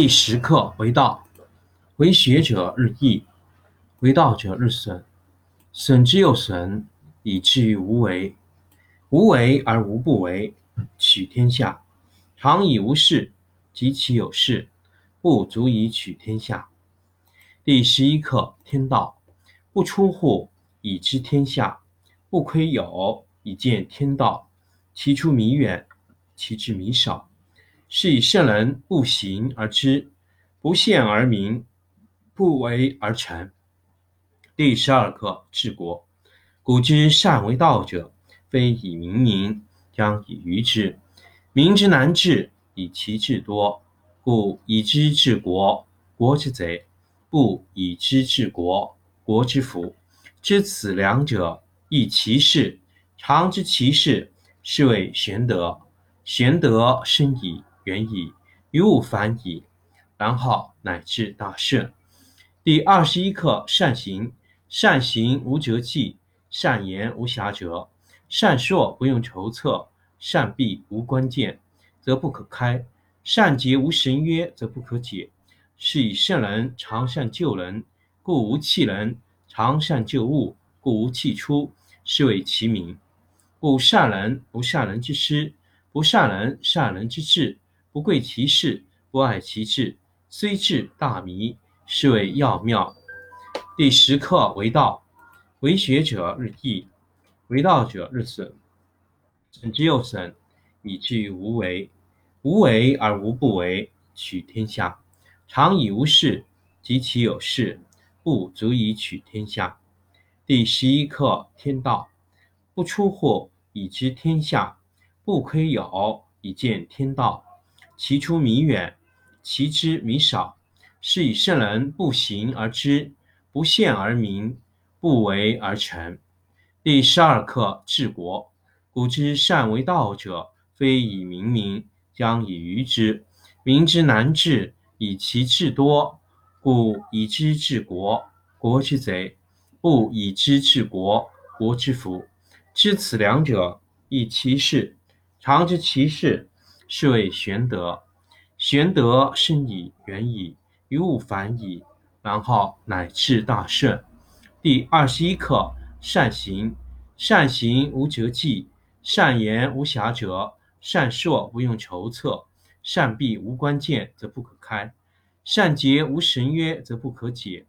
第十课为道，为学者日益，为道者日损，损之又损，以至于无为。无为而无不为，取天下常以无事，及其有事，不足以取天下。第十一课天道，不出户以知天下，不窥牖以见天道。其出弥远，其至弥少。是以圣人不行而知，不见而明，不为而成。第十二课治国，古之善为道者，非以明民，将以愚之。民之难治，以其智多，故以知治国，国之贼；不以知治国，国之福。知此两者，亦其事。常知其事，是谓玄德。玄德深矣，远矣，于物反矣，然后乃至大顺。第二十一课善行，善行无辙迹，善言无瑕谪，善说不用筹策，善闭无关键，则不可开；善结无绳约，则不可解。是以圣人常善救人，故无弃人；常善救物，故无弃出，是谓其民。故善人不善人之师，不善人善人之智，不贵其事，不爱其智，虽智大迷，是谓要妙。第十课为道，为学者日益，为道者日损，损之又损，以至于无为。无为而无不为，取天下常以无事，及其有事，不足以取天下。第十一课天道，不出户以知天下，不窥牖以见天道。其出弥远，其知弥少。是以圣人不行而知，不见而明，不为而成。第十二课治国，古之善为道者，非以明民，将以愚之。民之难治，以其智多，故以知治国，国之贼；不以知治国，国之福。知此两者，亦其事。常知其事，是谓玄德。玄德深矣，远矣，于物反矣，然后乃至大顺。第二十一课善行，善行无辙迹，善言无瑕谪，善说不用筹策，善闭无关键，则不可开；善结无绳约，则不可解。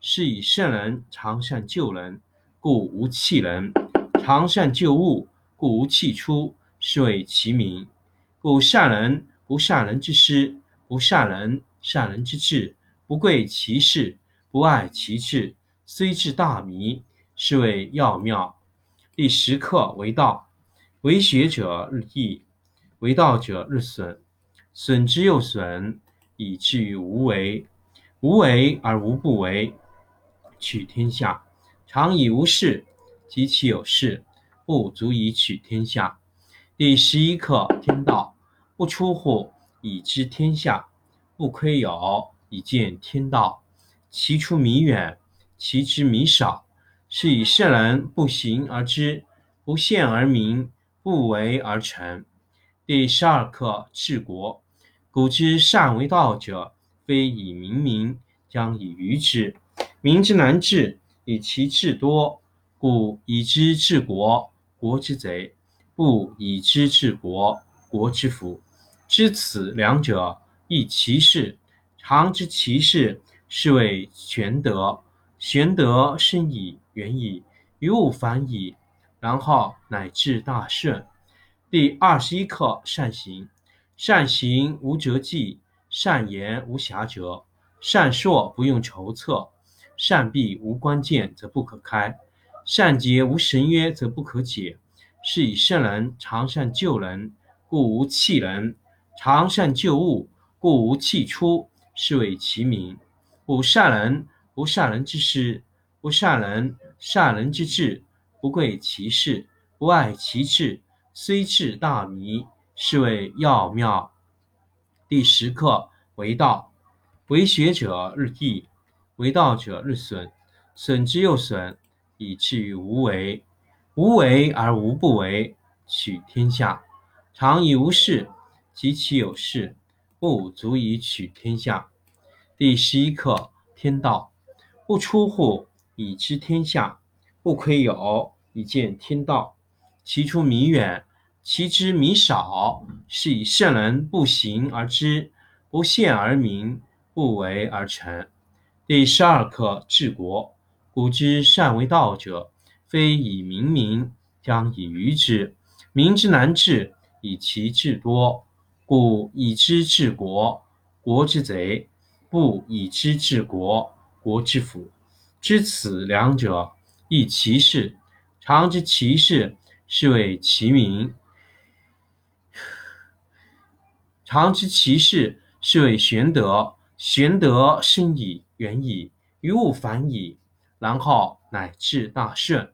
是以圣人常善救人，故无弃人；常善救物，故无弃出，是谓其民。故善人不善人之师，不善人善人之智，不贵其事，不爱其智，虽智大迷，是谓要妙。第十课为道，为学者日益，为道者日损，损之又损，以至于无为。无为而无不为，取天下常以无事，及其有事，不足以取天下。第十一课天道，不出户以知天下，不窥牖以见天道。其出弥远，其知弥少。是以圣人不行而知，不见而明，不为而成。第十二课治国，古之善为道者，非以明民，将以愚之。民之难治，以其智多，故以知治国，国之贼；不以知治国，国之福。知此两者，亦其事。常知其事，是谓玄德。玄德深矣，远矣，于物反矣，然后乃至大顺。第二十一课善行，善行无辙迹，善言无瑕谪，善说不用筹策，善闭无关键，则不可开；善结无绳约，则不可解。是以圣人常善救人，故无弃人；常善救物，故无弃出，是谓其民。故善人不善人之师，不善人善人之智，不贵其事，不爱其智，虽智大迷，是谓要妙。第十课为道，为学者日益，为道者日损，损之又损，以至于无为。无为而无不为，取天下常以无事，及其有事，不足以取天下。第11课，天道。不出户，以知天下；不窥牖，以见天道。其出弥远，其知弥少。是以圣人不行而知，不见而明，不为而成。第12课，治国。古之善为道者，非以明民，将以愚之。民之难治，以其智多。故以知治国，国之贼；不以知治国，国之福。知此两者，亦其事。常知其事，是谓其民；常知其事，是谓玄德。玄德深矣，远矣，于物反矣，然后乃至大顺。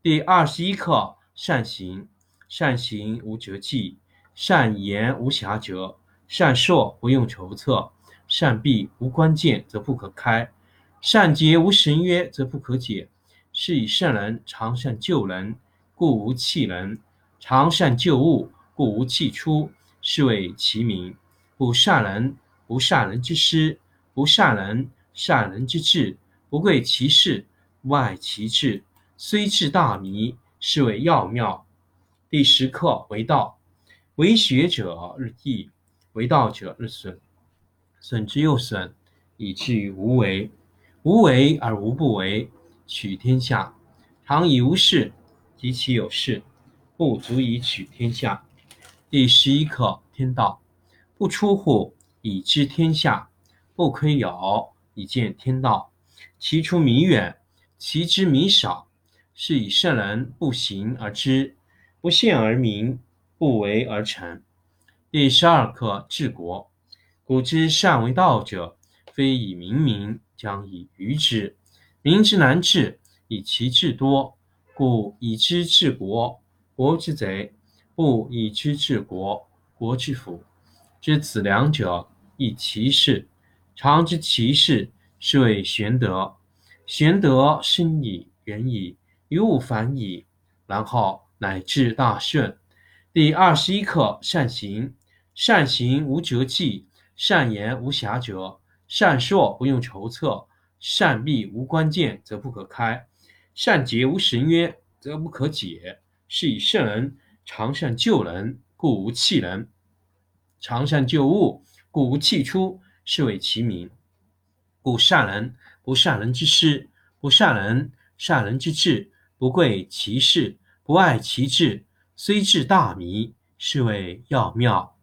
第21课，善行。善行无辙迹，善言无瑕谪，善说不用筹策，善闭无关键则不可开，善结无绳约则不可解。是以圣人常善救人，故无弃人；常善救物，故无弃出，是谓其民。不善人，不善人之师；不善人，善人之智。不贵其事，不爱其志。虽智大迷，是谓要妙。第10课，为道。为学者日益，为道者日损，损之又损，以至于无为。无为而无不为，取天下。常以无事及其有事，不足以取天下。第11课，天道。不出户，以知天下；不窥牖，以见天道。其出弥远，其知弥少。是以圣人不行而知，不见而明，不为而成。第12课，治国。古之善为道者，非以明民，将以愚之。民之难治，以其智多。故以知治国，国之贼；不以知治国，国之福。知此两者，亦其事。常知其事，是谓玄德。玄德深矣，远矣，于物反矣，然后乃至大顺。第21课，善行。善行无辙迹，善言无瑕谪，善说不用筹策，善闭无关键则不可开，善结无绳约则不可解。是以圣人常善救人，故无弃人；常善救物，故无弃出，是谓其民。故善人，不善人之师；不善人，善人之智。不贵其事，不爱其志。虽智大迷，是谓要妙。